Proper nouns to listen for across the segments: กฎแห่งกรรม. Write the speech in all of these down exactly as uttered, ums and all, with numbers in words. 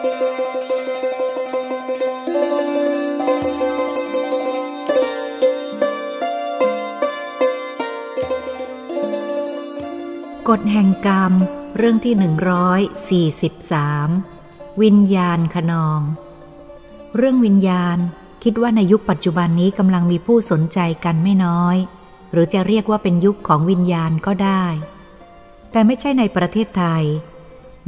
กฎแห่งกรรมเรื่องที่หนึ่งร้อยสี่สิบสามวิญญาณขนองเรื่องวิญญาณคิดว่าในยุคปัจจุบันนี้กำลังมีผู้สนใจกันไม่น้อยหรือจะเรียกว่าเป็นยุคของวิญญาณก็ได้แต่ไม่ใช่ในประเทศไทย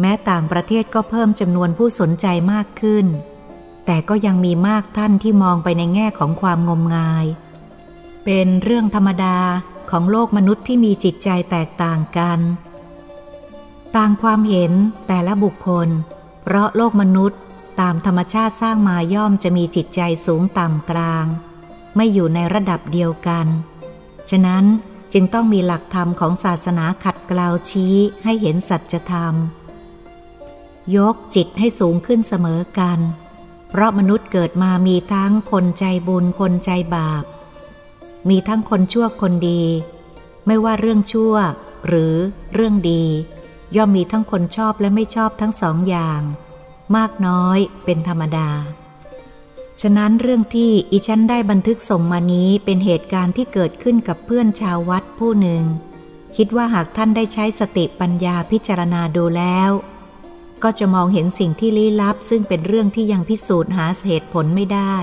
แม้ต่างประเทศก็เพิ่มจำนวนผู้สนใจมากขึ้นแต่ก็ยังมีมากท่านที่มองไปในแง่ของความงมงายเป็นเรื่องธรรมดาของโลกมนุษย์ที่มีจิตใจแตกต่างกันต่างความเห็นแต่ละบุคคลเพราะโลกมนุษย์ตามธรรมชาติสร้างมาย่อมจะมีจิตใจสูงต่ำกลางไม่อยู่ในระดับเดียวกันฉะนั้นจึงต้องมีหลักธรรมของศาสนาขัดเกลาชี้ให้เห็นสัจธรรมยกจิตให้สูงขึ้นเสมอกันเพราะมนุษย์เกิดมามีทั้งคนใจบุญคนใจบาปมีทั้งคนชั่วคนดีไม่ว่าเรื่องชั่วหรือเรื่องดีย่อมมีทั้งคนชอบและไม่ชอบทั้งสองอย่างมากน้อยเป็นธรรมดาฉะนั้นเรื่องที่อีฉันได้บันทึกส่งมานี้เป็นเหตุการณ์ที่เกิดขึ้นกับเพื่อนชาววัดผู้หนึ่งคิดว่าหากท่านได้ใช้สติปัญญาพิจารณาดูแล้วก็จะมองเห็นสิ่งที่ลี้ลับซึ่งเป็นเรื่องที่ยังพิสูจน์หาเหตุผลไม่ได้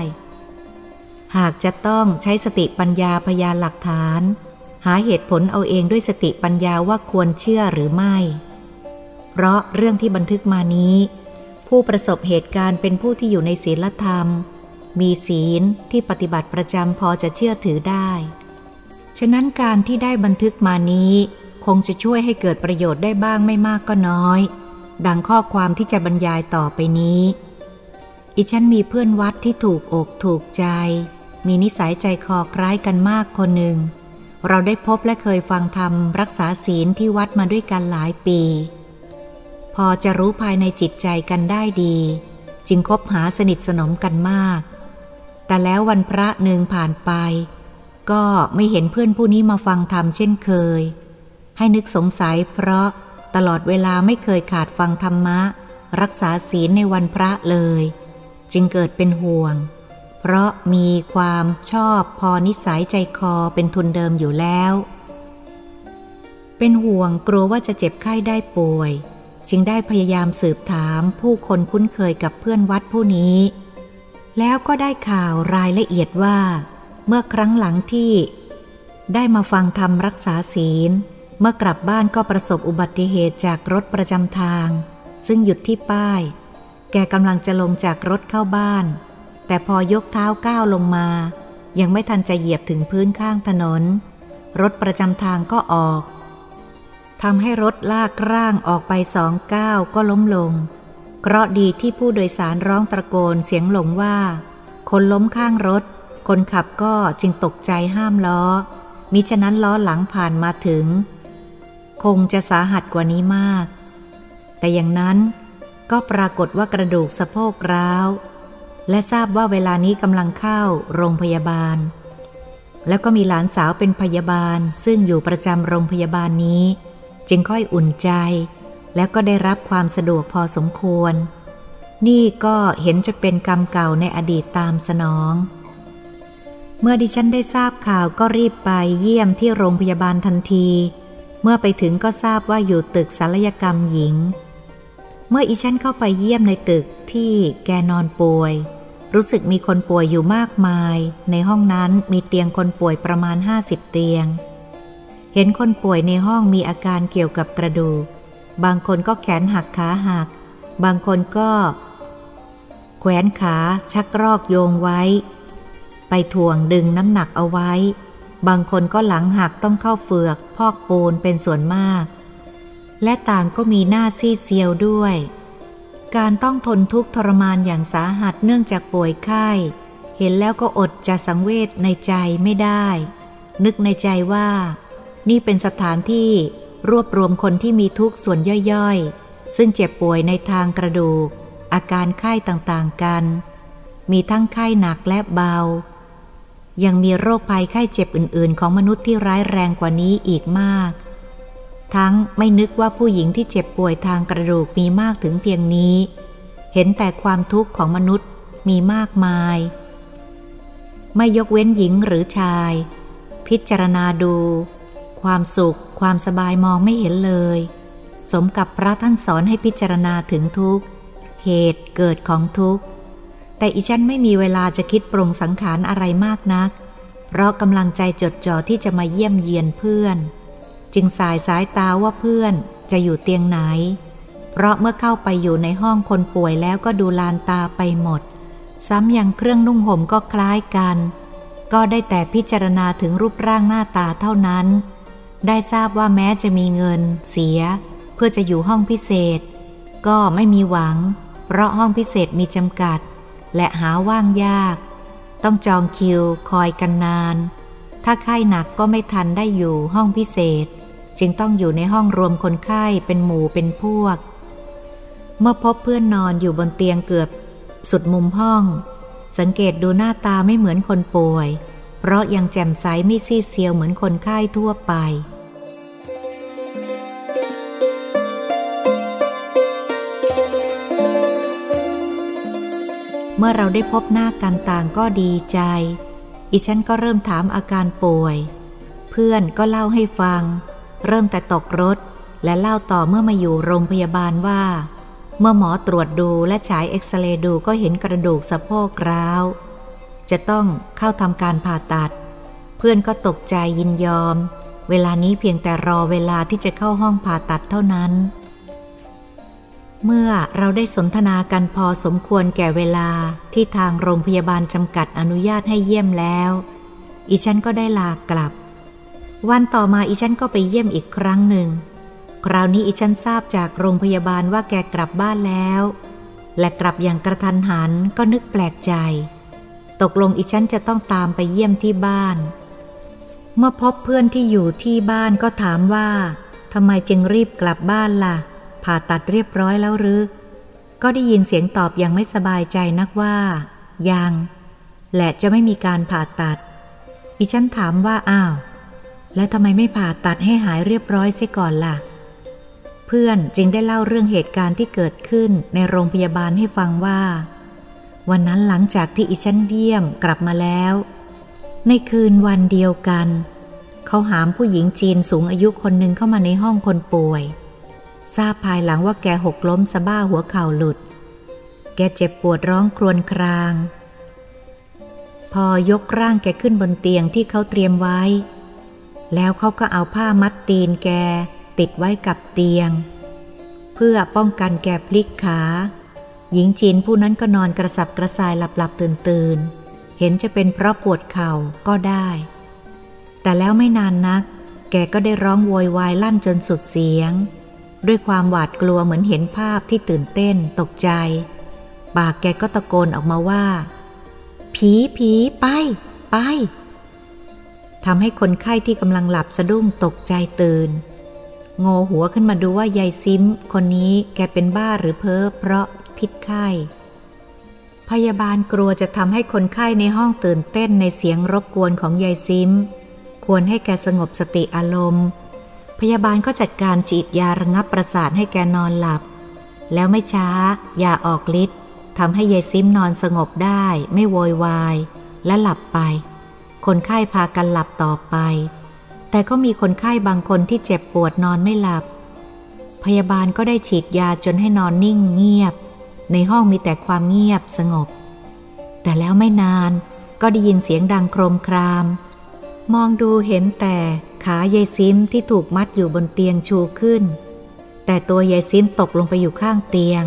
หากจะต้องใช้สติปัญญาพยานหลักฐานหาเหตุผลเอาเองด้วยสติปัญญาว่าควรเชื่อหรือไม่เพราะเรื่องที่บันทึกมานี้ผู้ประสบเหตุการณ์เป็นผู้ที่อยู่ในศีลธรรมมีศีลที่ปฏิบัติประจำพอจะเชื่อถือได้ฉะนั้นการที่ได้บันทึกมานี้คงจะช่วยให้เกิดประโยชน์ได้บ้างไม่มากก็น้อยดังข้อความที่จะบรรยายต่อไปนี้อีฉันมีเพื่อนวัดที่ถูกอกถูกใจมีนิสัยใจคอคล้ายกันมากคนหนึ่งเราได้พบและเคยฟังธรรมรักษาศีลที่วัดมาด้วยกันหลายปีพอจะรู้ภายในจิตใจกันได้ดีจึงคบหาสนิทสนมกันมากแต่แล้ววันพระหนึ่งผ่านไปก็ไม่เห็นเพื่อนผู้นี้มาฟังธรรมเช่นเคยให้นึกสงสัยเพราะตลอดเวลาไม่เคยขาดฟังธรรมะรักษาศีลในวันพระเลยจึงเกิดเป็นห่วงเพราะมีความชอบพอนิสัยใจคอเป็นทุนเดิมอยู่แล้วเป็นห่วงกลัวว่าจะเจ็บไข้ได้ป่วยจึงได้พยายามสืบถามผู้คนคุ้นเคยกับเพื่อนวัดผู้นี้แล้วก็ได้ข่าวรายละเอียดว่าเมื่อครั้งหลังที่ได้มาฟังธรรมรักษาศีลเมื่อกลับบ้านก็ประสบอุบัติเหตุจากรถประจำทางซึ่งหยุดที่ป้ายแกกำลังจะลงจากรถเข้าบ้านแต่พอยกเท้าก้าวลงมายังไม่ทันจะเหยียบถึงพื้นข้างถนนรถประจำทางก็ออกทำให้รถลากร่างออกไปสองก้าวก็ล้มลงเคราะห์ดีที่ผู้โดยสารร้องตะโกนเสียงหลงว่าคนล้มข้างรถคนขับก็จึงตกใจห้ามล้อมิฉะนั้นล้อหลังผ่านมาถึงคงจะสาหัสกว่านี้มากแต่อย่างนั้นก็ปรากฏว่ากระดูกสะโพกร้าวและทราบว่าเวลานี้กำลังเข้าโรงพยาบาลแล้วก็มีหลานสาวเป็นพยาบาลซึ่งอยู่ประจำโรงพยาบาลนี้จึงค่อยอุ่นใจแล้วก็ได้รับความสะดวกพอสมควรนี่ก็เห็นจะเป็นกรรมเก่าในอดีตตามสนองเมื่อดิฉันได้ทราบข่าวก็รีบไปเยี่ยมที่โรงพยาบาลทันทีเมื่อไปถึงก็ทราบว่าอยู่ตึกศัลยกรรมหญิงเมื่ออีฉันเข้าไปเยี่ยมในตึกที่แกนอนป่วยรู้สึกมีคนป่วยอยู่มากมายในห้องนั้นมีเตียงคนป่วยประมาณห้าสิบเตียงเห็นคนป่วยในห้องมีอาการเกี่ยวกับกระดูกบางคนก็แขนหักขาหักบางคนก็แขวนขาชักรอกโยงไว้ไปถ่วงดึงน้ำหนักเอาไว้บางคนก็หลังหักต้องเข้าเฟือกพอกปูนเป็นส่วนมากและต่างก็มีหน้าซีดเซียวด้วยการต้องทนทุกข์ทรมานอย่างสาหัสเนื่องจากป่วยไข้เห็นแล้วก็อดจะสังเวชในใจไม่ได้นึกในใจว่านี่เป็นสถานที่รวบรวมคนที่มีทุกข์ส่วนย่อยๆซึ่งเจ็บป่วยในทางกระดูกอาการไข้ต่างๆกันมีทั้งไข้หนักและเบายังมีโรคภัยไข้เจ็บอื่นๆของมนุษย์ที่ร้ายแรงกว่านี้อีกมากทั้งไม่นึกว่าผู้หญิงที่เจ็บป่วยทางกระดูกมีมากถึงเพียงนี้ เห็นแต่ความทุกข์ของมนุษย์มีมากมายไม่ยกเว้นหญิงหรือชายพิจารณาดูความสุขความสบายมองไม่เห็นเลยสมกับพระท่านสอนให้พิจารณาถึงทุกข์เหตุเกิดของทุกข์แต่อีฉันไม่มีเวลาจะคิดปรุงสังขารอะไรมากนักเพราะกำลังใจจดจ่อที่จะมาเยี่ยมเยียนเพื่อนจึงสายสายตาว่าเพื่อนจะอยู่เตียงไหนเพราะเมื่อเข้าไปอยู่ในห้องคนป่วยแล้วก็ดูลานตาไปหมดซ้ำยังเครื่องนุ่งห่มก็คล้ายกันก็ได้แต่พิจารณาถึงรูปร่างหน้าตาเท่านั้นได้ทราบว่าแม้จะมีเงินเสียเพื่อจะอยู่ห้องพิเศษก็ไม่มีหวังเพราะห้องพิเศษมีจำกัดและหาว่างยากต้องจองคิวคอยกันนานถ้าไข้หนักก็ไม่ทันได้อยู่ห้องพิเศษจึงต้องอยู่ในห้องรวมคนไข้เป็นหมู่เป็นพวกเมื่อพบเพื่อนนอนอยู่บนเตียงเกือบสุดมุมห้องสังเกตดูหน้าตาไม่เหมือนคนป่วยเพราะยังแจ่มใสไม่ซีดเซียวเหมือนคนไข้ทั่วไปเมื่อเราได้พบหน้ากันต่างก็ดีใจอีฉันก็เริ่มถามอาการป่วยเพื่อนก็เล่าให้ฟังเริ่มแต่ตกรถและเล่าต่อเมื่อมาอยู่โรงพยาบาลว่าเมื่อหมอตรวจดูและฉายเอ็กซเรย์ดูก็เห็นกระดูกสะโพกร้าวจะต้องเข้าทำการผ่าตัดเพื่อนก็ตกใจยินยอมเวลานี้เพียงแต่รอเวลาที่จะเข้าห้องผ่าตัดเท่านั้นเมื่อเราได้สนทนากันพอสมควรแก่เวลาที่ทางโรงพยาบาลจำกัดอนุญาตให้เยี่ยมแล้วอีฉันก็ได้ลากลับวันต่อมาอีฉันก็ไปเยี่ยมอีกครั้งหนึ่งคราวนี้อีฉันทราบจากโรงพยาบาลว่าแกกลับบ้านแล้วและกลับอย่างกระทันหันก็นึกแปลกใจตกลงอีฉันจะต้องตามไปเยี่ยมที่บ้านเมื่อพบเพื่อนที่อยู่ที่บ้านก็ถามว่าทำไมจึงรีบกลับบ้านล่ะผ่าตัดเรียบร้อยแล้วหรือก็ได้ยินเสียงตอบอย่างไม่สบายใจนักว่ายังและจะไม่มีการผ่าตัดอีฉันถามว่าอ้าวแล้วทำไมไม่ผ่าตัดให้หายเรียบร้อยเสียก่อนล่ะเพื่อนจึงได้เล่าเรื่องเหตุการณ์ที่เกิดขึ้นในโรงพยาบาลให้ฟังว่าวันนั้นหลังจากที่อีฉันเยี่ยมกลับมาแล้วในคืนวันเดียวกันเขาหามผู้หญิงจีนสูงอายุคนหนึ่งเข้ามาในห้องคนป่วยทราบภายหลังว่าแกหกล้มสะบ้าหัวเข่าหลุดแกเจ็บปวดร้องครวญครางพอยกร่างแกขึ้นบนเตียงที่เขาเตรียมไว้แล้วเขาก็เอาผ้ามัดตีนแกติดไว้กับเตียงเพื่อป้องกันแกพลิกขาหญิงจีนผู้นั้นก็นอนกระสับกระส่ายหลับๆตื่นๆเห็นจะเป็นเพราะปวดเข่าก็ได้แต่แล้วไม่นานนักแกก็ได้ร้องโวยวายลั่นจนสุดเสียงด้วยความหวาดกลัวเหมือนเห็นภาพที่ตื่นเต้นตกใจปากแกก็ตะโกนออกมาว่าผีผีไปไปทำให้คนไข้ที่กำลังหลับสะดุ้งตกใจตื่นงอหัวขึ้นมาดูว่ายายซิมคนนี้แกเป็นบ้าหรือเพ้อเพราะพิษไข้พยาบาลกลัวจะทำให้คนไข้ในห้องตื่นเต้นในเสียงรบกวนของยายซิมควรให้แกสงบสติอารมณ์พยาบาลก็จัดการฉีดยาระงับประสาทให้แกนอนหลับแล้วไม่ช้ายาออกฤทธิ์ทำให้ยายซิมนอนสงบได้ไม่โวยวายและหลับไปคนไข้พากันหลับต่อไปแต่ก็มีคนไข้บางคนที่เจ็บปวดนอนไม่หลับพยาบาลก็ได้ฉีดยาจนให้นอนนิ่งเงียบในห้องมีแต่ความเงียบสงบแต่แล้วไม่นานก็ได้ยินเสียงดังโครมครามมองดูเห็นแต่ขายายซิมที่ถูกมัดอยู่บนเตียงชูขึ้นแต่ตัวยายซิมตกลงไปอยู่ข้างเตียง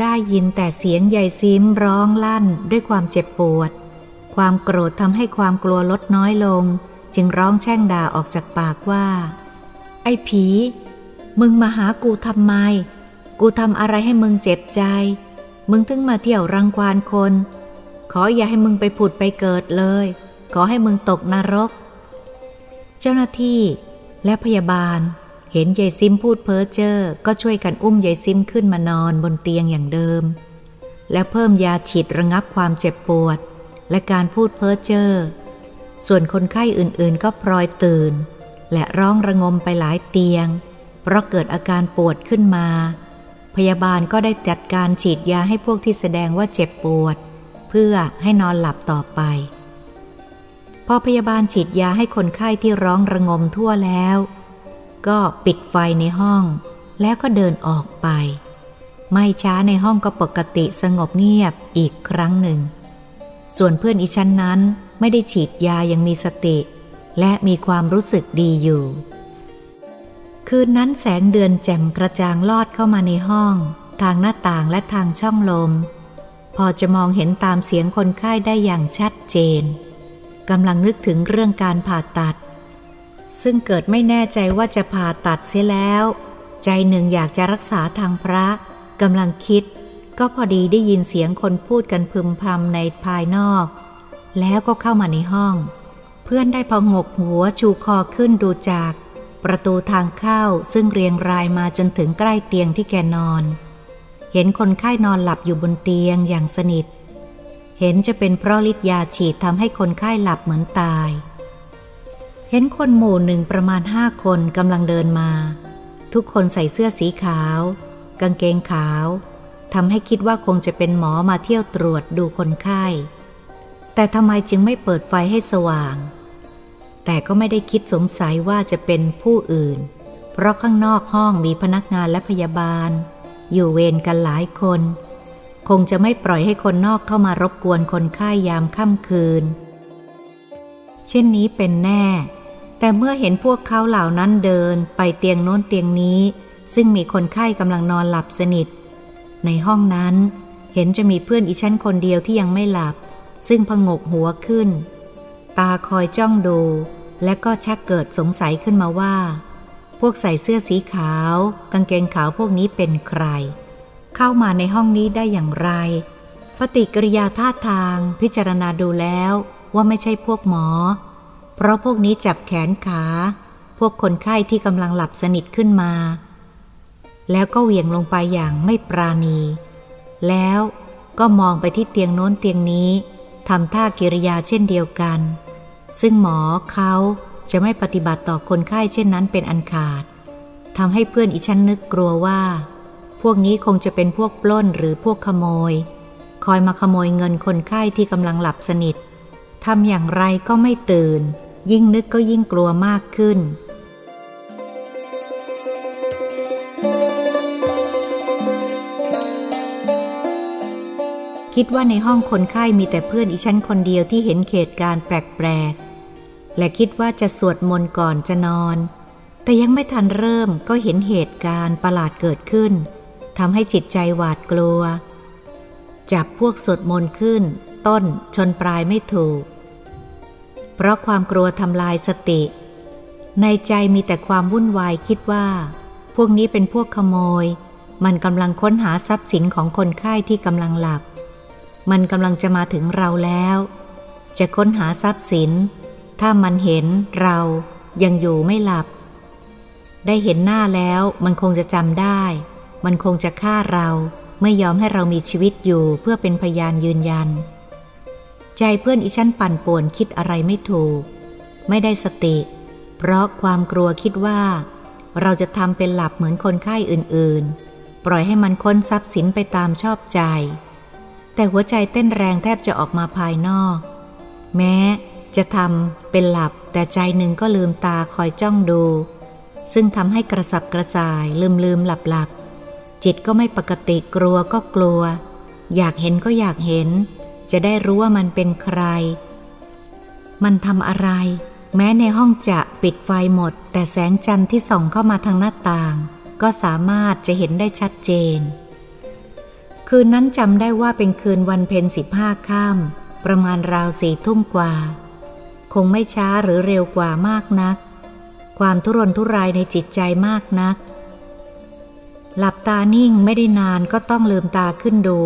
ได้ยินแต่เสียงยายซิมร้องลั่นด้วยความเจ็บปวดความโกรธทำให้ความกลัวลดน้อยลงจึงร้องแช่งด่าออกจากปากว่าไอ้ผีมึงมาหากูทำไมกูทำอะไรให้มึงเจ็บใจมึงถึงมาเที่ยวรังควานคนขออย่าให้มึงไปผุดไปเกิดเลยขอให้มึงตกนรกเจ้าหน้าที่และพยาบาลเห็นยายซิมพูดเพ้อเจ้อก็ช่วยกันอุ้มยายซิมขึ้นมานอนบนเตียงอย่างเดิมและเพิ่มยาฉีดระงับความเจ็บปวดและการพูดเพ้อเจ้อส่วนคนไข้อื่นๆก็พลอยตื่นและร้องระงมไปหลายเตียงเพราะเกิดอาการปวดขึ้นมาพ พยาบาลก็ได้จัดการฉีดยาให้พวกที่แสดงว่าเจ็บปวดเพื่อให้นอนหลับต่อไปพอพยาบาลฉีดยาให้คนไข้ที่ร้องระงมทั่วแล้วก็ปิดไฟในห้องแล้วก็เดินออกไปไม่ช้าในห้องก็ปกติสงบเงียบอีกครั้งหนึ่งส่วนเพื่อนอีชั้นนั้นไม่ได้ฉีดยายังมีสติและมีความรู้สึกดีอยู่คืนนั้นแสงเดือนแจ่มกระจ่างลอดเข้ามาในห้องทางหน้าต่างและทางช่องลมพอจะมองเห็นตามเสียงคนไข้ได้อย่างชัดเจนกำลังนึกถึงเรื่องการผ่าตัดซึ่งเกิดไม่แน่ใจว่าจะผ่าตัดเสียแล้วใจหนึ่งอยากจะรักษาทางพระกำลังคิดก็พอดีได้ยินเสียงคนพูดกันพึมพำในภายนอกแล้วก็เข้ามาในห้องเพื่อนได้พองกหัวชูคอขึ้นดูจากประตูทางเข้าซึ่งเรียงรายมาจนถึงใกล้เตียงที่แกนอนเห็นคนไข้นอนหลับอยู่บนเตียงอย่างสนิทเห็นจะเป็นเพราะฤทธิ์ยาฉีดทำให้คนไข้หลับเหมือนตายเห็นคนหมู่หนึ่งประมาณห้าคนกำลังเดินมาทุกคนใส่เสื้อสีขาวกางเกงขาวทำให้คิดว่าคงจะเป็นหมอมาเที่ยวตรวจดูคนไข้แต่ทำไมจึงไม่เปิดไฟให้สว่างแต่ก็ไม่ได้คิดสงสัยว่าจะเป็นผู้อื่นเพราะข้างนอกห้องมีพนักงานและพยาบาลอยู่เวรกันหลายคนคงจะไม่ปล่อยให้คนนอกเข้ามารบกวนคนไข้ยามค่ำคืนเช่นนี้เป็นแน่แต่เมื่อเห็นพวกเขาเหล่านั้นเดินไปเตียงโน้นเตียงนี้ซึ่งมีคนไข้กำลังนอนหลับสนิทในห้องนั้นเห็นจะมีเพื่อนอีชั้นคนเดียวที่ยังไม่หลับซึ่งผงกหัวขึ้นตาคอยจ้องดูและก็ชักเกิดสงสัยขึ้นมาว่าพวกใส่เสื้อสีขาวกางเกงขาวพวกนี้เป็นใครเข้ามาในห้องนี้ได้อย่างไรปฏิกิริยาท่าทางพิจารณาดูแล้วว่าไม่ใช่พวกหมอเพราะพวกนี้จับแขนขาพวกคนไข้ที่กำลังหลับสนิทขึ้นมาแล้วก็เหวี่ยงลงไปอย่างไม่ปราณีแล้วก็มองไปที่เตียงโน้นเตียงนี้ทำท่ากิริยาเช่นเดียวกันซึ่งหมอเขาจะไม่ปฏิบัติต่อคนไข้เช่นนั้นเป็นอันขาดทำให้เพื่อนอีชั้นนึกกลัวว่าพวกนี้คงจะเป็นพวกปล้นหรือพวกขโมยคอยมาขโมยเงินคนไข้ที่กำลังหลับสนิททำอย่างไรก็ไม่ตื่นยิ่งนึกก็ยิ่งกลัวมากขึ้นคิดว่าในห้องคนไข้มีแต่เพื่อนอีชั้นคนเดียวที่เห็นเหตุการณ์แปลกๆและคิดว่าจะสวดมนต์ก่อนจะนอนแต่ยังไม่ทันเริ่มก็เห็นเหตุการณ์ประหลาดเกิดขึ้นทำให้จิตใจหวาดกลัวจับพวกสวดมนต์ขึ้นต้นชนปลายไม่ถูกเพราะความกลัวทำลายสติในใจมีแต่ความวุ่นวายคิดว่าพวกนี้เป็นพวกขโมยมันกำลังค้นหาทรัพย์สินของคนไข้ที่กำลังหลับมันกำลังจะมาถึงเราแล้วจะค้นหาทรัพย์สินถ้ามันเห็นเรายังอยู่ไม่หลับได้เห็นหน้าแล้วมันคงจะจำได้มันคงจะฆ่าเราไม่ยอมให้เรามีชีวิตอยู่เพื่อเป็นพยานยืนยันใจเพื่อนอีชั้นปั่นป่วนคิดอะไรไม่ถูกไม่ได้สติเพราะความกลัวคิดว่าเราจะทำเป็นหลับเหมือนคนไข้อื่นๆปล่อยให้มันค้นทรัพย์สินไปตามชอบใจแต่หัวใจเต้นแรงแทบจะออกมาภายนอกแม้จะทำเป็นหลับแต่ใจหนึ่งก็ลืมตาคอยจ้องดูซึ่งทำให้กระสับกระส่ายลืมลืมหลับหลับจิตก็ไม่ปกติกลัวก็กลัวอยากเห็นก็อยากเห็นจะได้รู้ว่ามันเป็นใครมันทำอะไรแม้ในห้องจะปิดไฟหมดแต่แสงจันทร์ที่ส่องเข้ามาทางหน้าต่างก็สามารถจะเห็นได้ชัดเจนคืนนั้นจำได้ว่าเป็นคืนวันเพ็ญสิบห้าค่ำประมาณราวสี่ทุ่มกว่าคงไม่ช้าหรือเร็วกว่ามากนักความทุรนทุรายในจิตใจมากนักหลับตานิ่งไม่ได้นานก็ต้องลืมตาขึ้นดู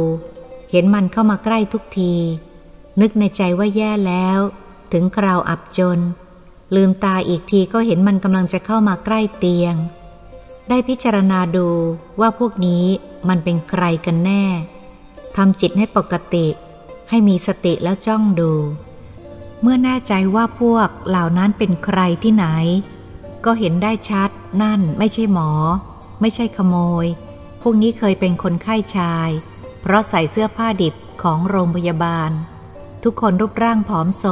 เห็นมันเข้ามาใกล้ทุกทีนึกในใจว่าแย่แล้วถึงคราวอับจนลืมตาอีกทีก็เห็นมันกำลังจะเข้ามาใกล้เตียงได้พิจารณาดูว่าพวกนี้มันเป็นใครกันแน่ทำจิตให้ปกติให้มีสติแล้วจ้องดูเมื่อแน่ใจว่าพวกเหล่านั้นเป็นใครที่ไหนก็เห็นได้ชัดนั่นไม่ใช่หมอไม่ใช่ขโมย พวกนี้เคยเป็นคนไข้ชายเพราะใส่เสื้อผ้าดิบของโรงพยาบาลทุกคนรูปร่างผอมโซ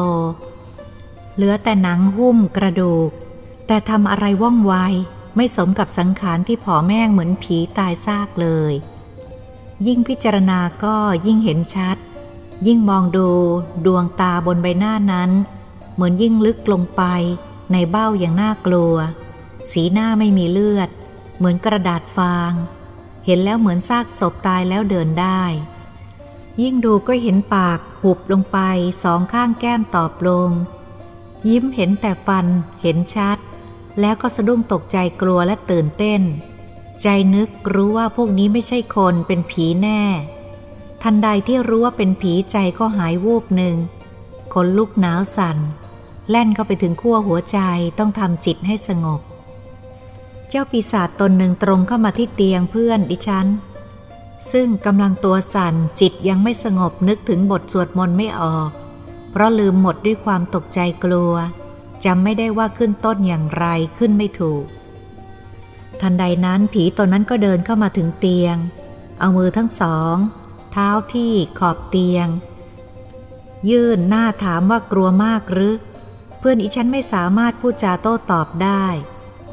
เหลือแต่หนังหุ้มกระดูกแต่ทำอะไรว่องไวไม่สมกับสังขารที่ผอมแห้งเหมือนผีตายซากเลยยิ่งพิจารณาก็ยิ่งเห็นชัดยิ่งมองดูดวงตาบนใบหน้านั้นเหมือนยิ่งลึกลงไปในเบ้าอย่างน่ากลัวสีหน้าไม่มีเลือดเหมือนกระดาษฟางเห็นแล้วเหมือนซากศพตายแล้วเดินได้ยิ่งดูก็เห็นปากหุบลงไปสองข้างแก้มตอบลงยิ้มเห็นแต่ฟันเห็นชัดแล้วก็สะดุ้งตกใจกลัวและตื่นเต้นใจนึกรู้ว่าพวกนี้ไม่ใช่คนเป็นผีแน่ทันใดที่รู้ว่าเป็นผีใจก็หายวูบหนึ่งขนลุกหนาวสั่นแล่นเข้าไปถึงขั้วหัวใจต้องทำจิตให้สงบเจ้าปีศาจตนหนึ่งตรงเข้ามาที่เตียงเพื่อนดิฉันซึ่งกำลังตัวสั่นจิตยังไม่สงบนึกถึงบทสวดมนต์ไม่ออกเพราะลืมหมดด้วยความตกใจกลัวจำไม่ได้ว่าขึ้นต้นอย่างไรขึ้นไม่ถูกทันใดนั้นผีตนนั้นก็เดินเข้ามาถึงเตียงเอามือทั้งสองเท้าที่ขอบเตียงยื่นหน้าถามว่ากลัวมากหรือเพื่อนอีฉันไม่สามารถพูดจาโต้ตอบได้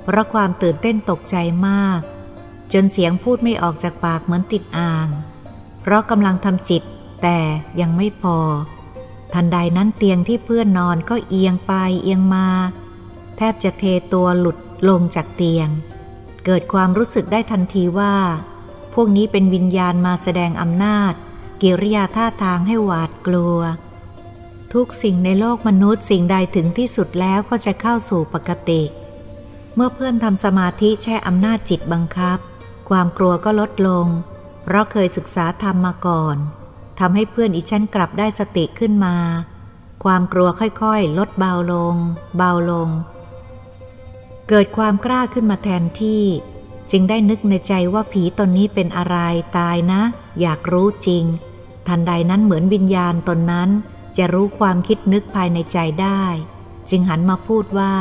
เพราะความตื่นเต้นตกใจมากจนเสียงพูดไม่ออกจากปากเหมือนติดอ่างเพราะกำลังทำจิตแต่ยังไม่พอทันใดนั้นเตียงที่เพื่อนนอนก็เอียงไปเอียงมาแทบจะเทตัวหลุดลงจากเตียงเกิดความรู้สึกได้ทันทีว่าพวกนี้เป็นวิญญาณมาแสดงอำนาจกิริยาท่าทางให้หวาดกลัวทุกสิ่งในโลกมนุษย์สิ่งใดถึงที่สุดแล้วก็จะเข้าสู่ปกติเมื่อเพื่อนทำสมาธิแช่อำนาจจิตบังคับความกลัวก็ลดลงเพราะเคยศึกษาธรรมมาก่อนทำให้เพื่อนอีฉันกลับได้สติขึ้นมาความกลัวค่อยๆลดเบาลงเบาลงเกิดความกล้าขึ้นมาแทนที่จึงได้นึกในใจว่าผีตนนี้เป็นอะไรตายนะอยากรู้จริงทันใดนั้นเหมือนวิญญาณตนนั้นจะรู้ความคิดนึกภายในใจได้จึงหันมาพูดว่า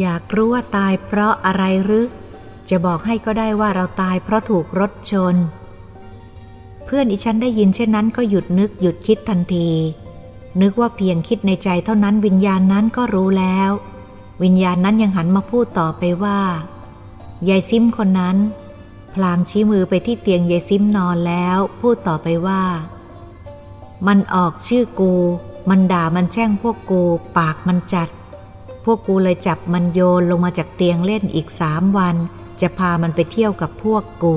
อยากรู้ว่าตายเพราะอะไรหรือจะบอกให้ก็ได้ว่าเราตายเพราะถูกรถชนเพื่อนอีฉันได้ยินเช่นนั้นก็หยุดนึกหยุดคิดทันทีนึกว่าเพียงคิดในใจเท่านั้นวิญญาณนั้นก็รู้แล้ววิญญาณนั้นยังหันมาพูดต่อไปว่ายายซิมคนนั้นพลางชี้มือไปที่เตียงยายซิมนอนแล้วพูดต่อไปว่ามันออกชื่อกูมันด่ามันแช่งพวกกูปากมันจัดพวกกูเลยจับมันโยนลงมาจากเตียงเล่นอีกสามวันจะพามันไปเที่ยวกับพวกกู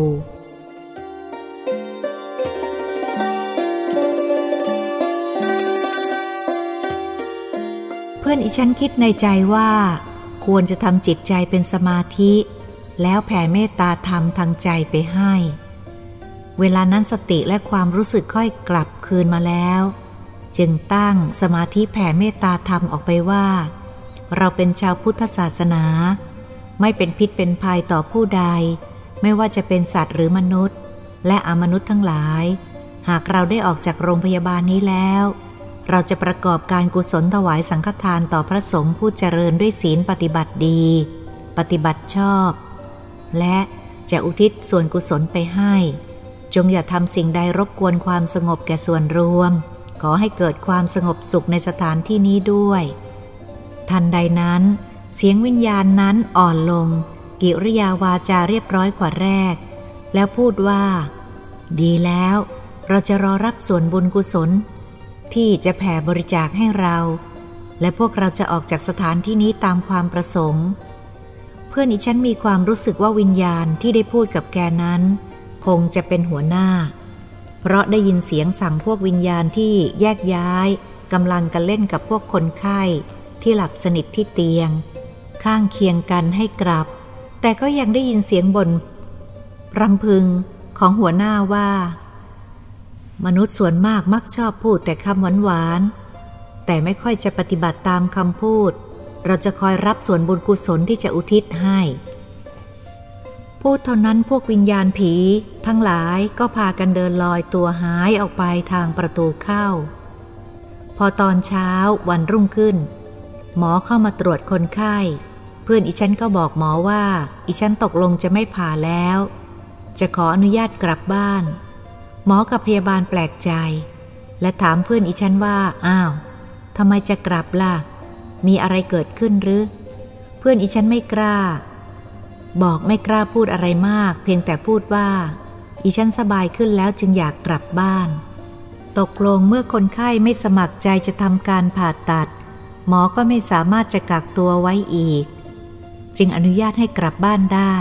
เพื่อนอีฉันคิดในใจว่าควรจะทำจิตใจเป็นสมาธิแล้วแผ่เมตตาธรรมทางใจไปให้เวลานั้นสติและความรู้สึกค่อยกลับคืนมาแล้วจึงตั้งสมาธิแผ่เมตตาธรรมออกไปว่าเราเป็นชาวพุทธศาสนาไม่เป็นพิษเป็นภัยต่อผู้ใดไม่ว่าจะเป็นสัตว์หรือมนุษย์และอมนุษย์ทั้งหลายหากเราได้ออกจากโรงพยาบาลนี้แล้วเราจะประกอบการกุศลถวายสังฆทานต่อพระสงฆ์ผู้เจริญด้วยศีลปฏิบัติดีปฏิบัติชอบและจะอุทิศส่วนกุศลไปให้จงอย่าทำสิ่งใดรบกวนความสงบแก่ส่วนรวมขอให้เกิดความสงบสุขในสถานที่นี้ด้วยทันใดนั้นเสียงวิญญาณนั้นอ่อนลงกิริยาวาจาเรียบร้อยกว่าแรกแล้วพูดว่าดีแล้วเราจะรอรับส่วนบุญกุศลที่จะแผ่บริจาคให้เราและพวกเราจะออกจากสถานที่นี้ตามความประสงค์เพื่อนอีฉันมีความรู้สึกว่าวิญญาณที่ได้พูดกับแกนั้นคงจะเป็นหัวหน้าเพราะได้ยินเสียงสั่งพวกวิญญาณที่แยกย้ายกำลังกันเล่นกับพวกคนไข้ที่หลับสนิทที่เตียงข้างเคียงกันให้กลับแต่ก็ยังได้ยินเสียงบ่นรำพึงของหัวหน้าว่ามนุษย์ส่วนมากมักชอบพูดแต่คำหวานๆแต่ไม่ค่อยจะปฏิบัติตามคำพูดเราจะคอยรับส่วนบุญกุศลที่จะอุทิศให้พูดเท่านั้นพวกวิญญาณผีทั้งหลายก็พากันเดินลอยตัวหายออกไปทางประตูเข้าพอตอนเช้าวันรุ่งขึ้นหมอเข้ามาตรวจคนไข้เพื่อนอีฉันก็บอกหมอว่าอีฉันตกลงจะไม่ผ่าแล้ว จะขออนุญาตกลับบ้านหมอกับพยาบาลแปลกใจและถามเพื่อนอีฉันว่าอ้าวทำไมจะกลับล่ะมีอะไรเกิดขึ้นหรือเพื่อนอีฉันไม่กล้าบอกไม่กล้าพูดอะไรมากเพียงแต่พูดว่าอีฉันสบายขึ้นแล้วจึงอยากกลับบ้านตกลงเมื่อคนไข้ไม่สมัครใจจะทำการผ่าตัดหมอก็ไม่สามารถจะกักตัวไว้อีกจึงอนุญาตให้กลับบ้านได้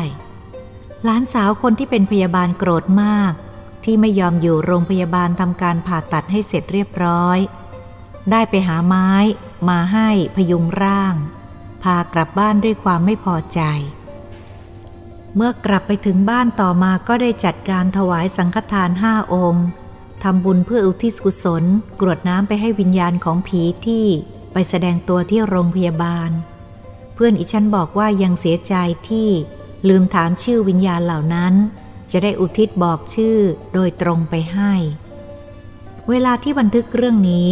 หลานสาวคนที่เป็นพยาบาลโกรธมากที่ไม่ยอมอยู่โรงพยาบาลทำการผ่าตัดให้เสร็จเรียบร้อยได้ไปหาไม้มาให้พยุงร่างพากลับบ้านด้วยความไม่พอใจเมื่อกลับไปถึงบ้านต่อมาก็ได้จัดการถวายสังฆทานห้าองค์ทำบุญเพื่ออุทิศกุศลกรวดน้ำไปให้วิญญาณของผีที่ไปแสดงตัวที่โรงพยาบาลเพื่อนอีฉันบอกว่ายังเสียใจที่ลืมถามชื่อวิญญาณเหล่านั้นจะได้อุทิศบอกชื่อโดยตรงไปให้เวลาที่บันทึกเรื่องนี้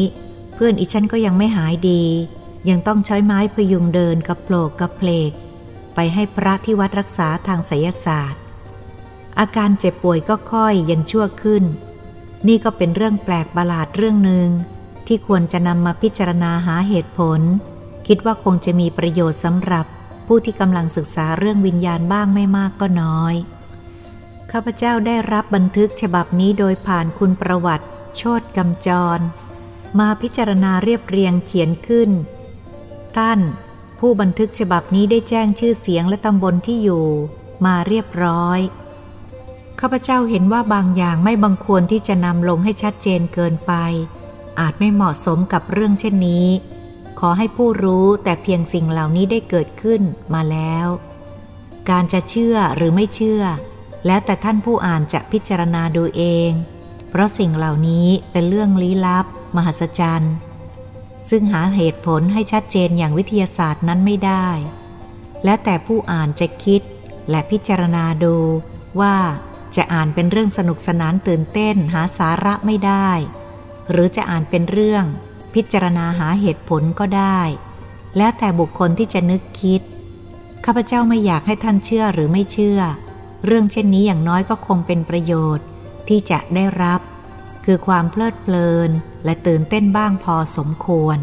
เพื่อนอีฉันก็ยังไม่หายดียังต้องใช้ไม้พยุงเดินกระโผลกกระเพลกไปให้พระที่วัดรักษาทางไสยศาสตร์อาการเจ็บป่วยก็ค่อยยังชั่วขึ้นนี่ก็เป็นเรื่องแปลกประหลาดเรื่องหนึ่งที่ควรจะนำมาพิจารณาหาเหตุผลคิดว่าคงจะมีประโยชน์สำหรับผู้ที่กำลังศึกษาเรื่องวิญญาณบ้างไม่มากก็น้อยข้าพเจ้าได้รับบันทึกฉบับนี้โดยผ่านคุณประวัติโชติกำจรมาพิจารณาเรียบเรียงเขียนขึ้นท่านผู้บันทึกฉบับนี้ได้แจ้งชื่อเสียงและตำบลที่อยู่มาเรียบร้อยข้าพเจ้าเห็นว่าบางอย่างไม่บังควรที่จะนำลงให้ชัดเจนเกินไปอาจไม่เหมาะสมกับเรื่องเช่นนี้ขอให้ผู้รู้แต่เพียงสิ่งเหล่านี้ได้เกิดขึ้นมาแล้วการจะเชื่อหรือไม่เชื่อแล้วแต่ท่านผู้อ่านจะพิจารณาดูเองเพราะสิ่งเหล่านี้เป็นเรื่องลี้ลับมหัศจรรย์ซึ่งหาเหตุผลให้ชัดเจนอย่างวิทยาศาสตร์นั้นไม่ได้แล้วแต่ผู้อ่านจะคิดและพิจารณาดูว่าจะอ่านเป็นเรื่องสนุกสนานตื่นเต้นหาสาระไม่ได้หรือจะอ่านเป็นเรื่องพิจารณาหาเหตุผลก็ได้แล้วแต่บุคคลที่จะนึกคิดข้าพเจ้าไม่อยากให้ท่านเชื่อหรือไม่เชื่อเรื่องเช่นนี้อย่างน้อยก็คงเป็นประโยชน์ที่จะได้รับคือความเพลิดเพลินและตื่นเต้นบ้างพอสมควร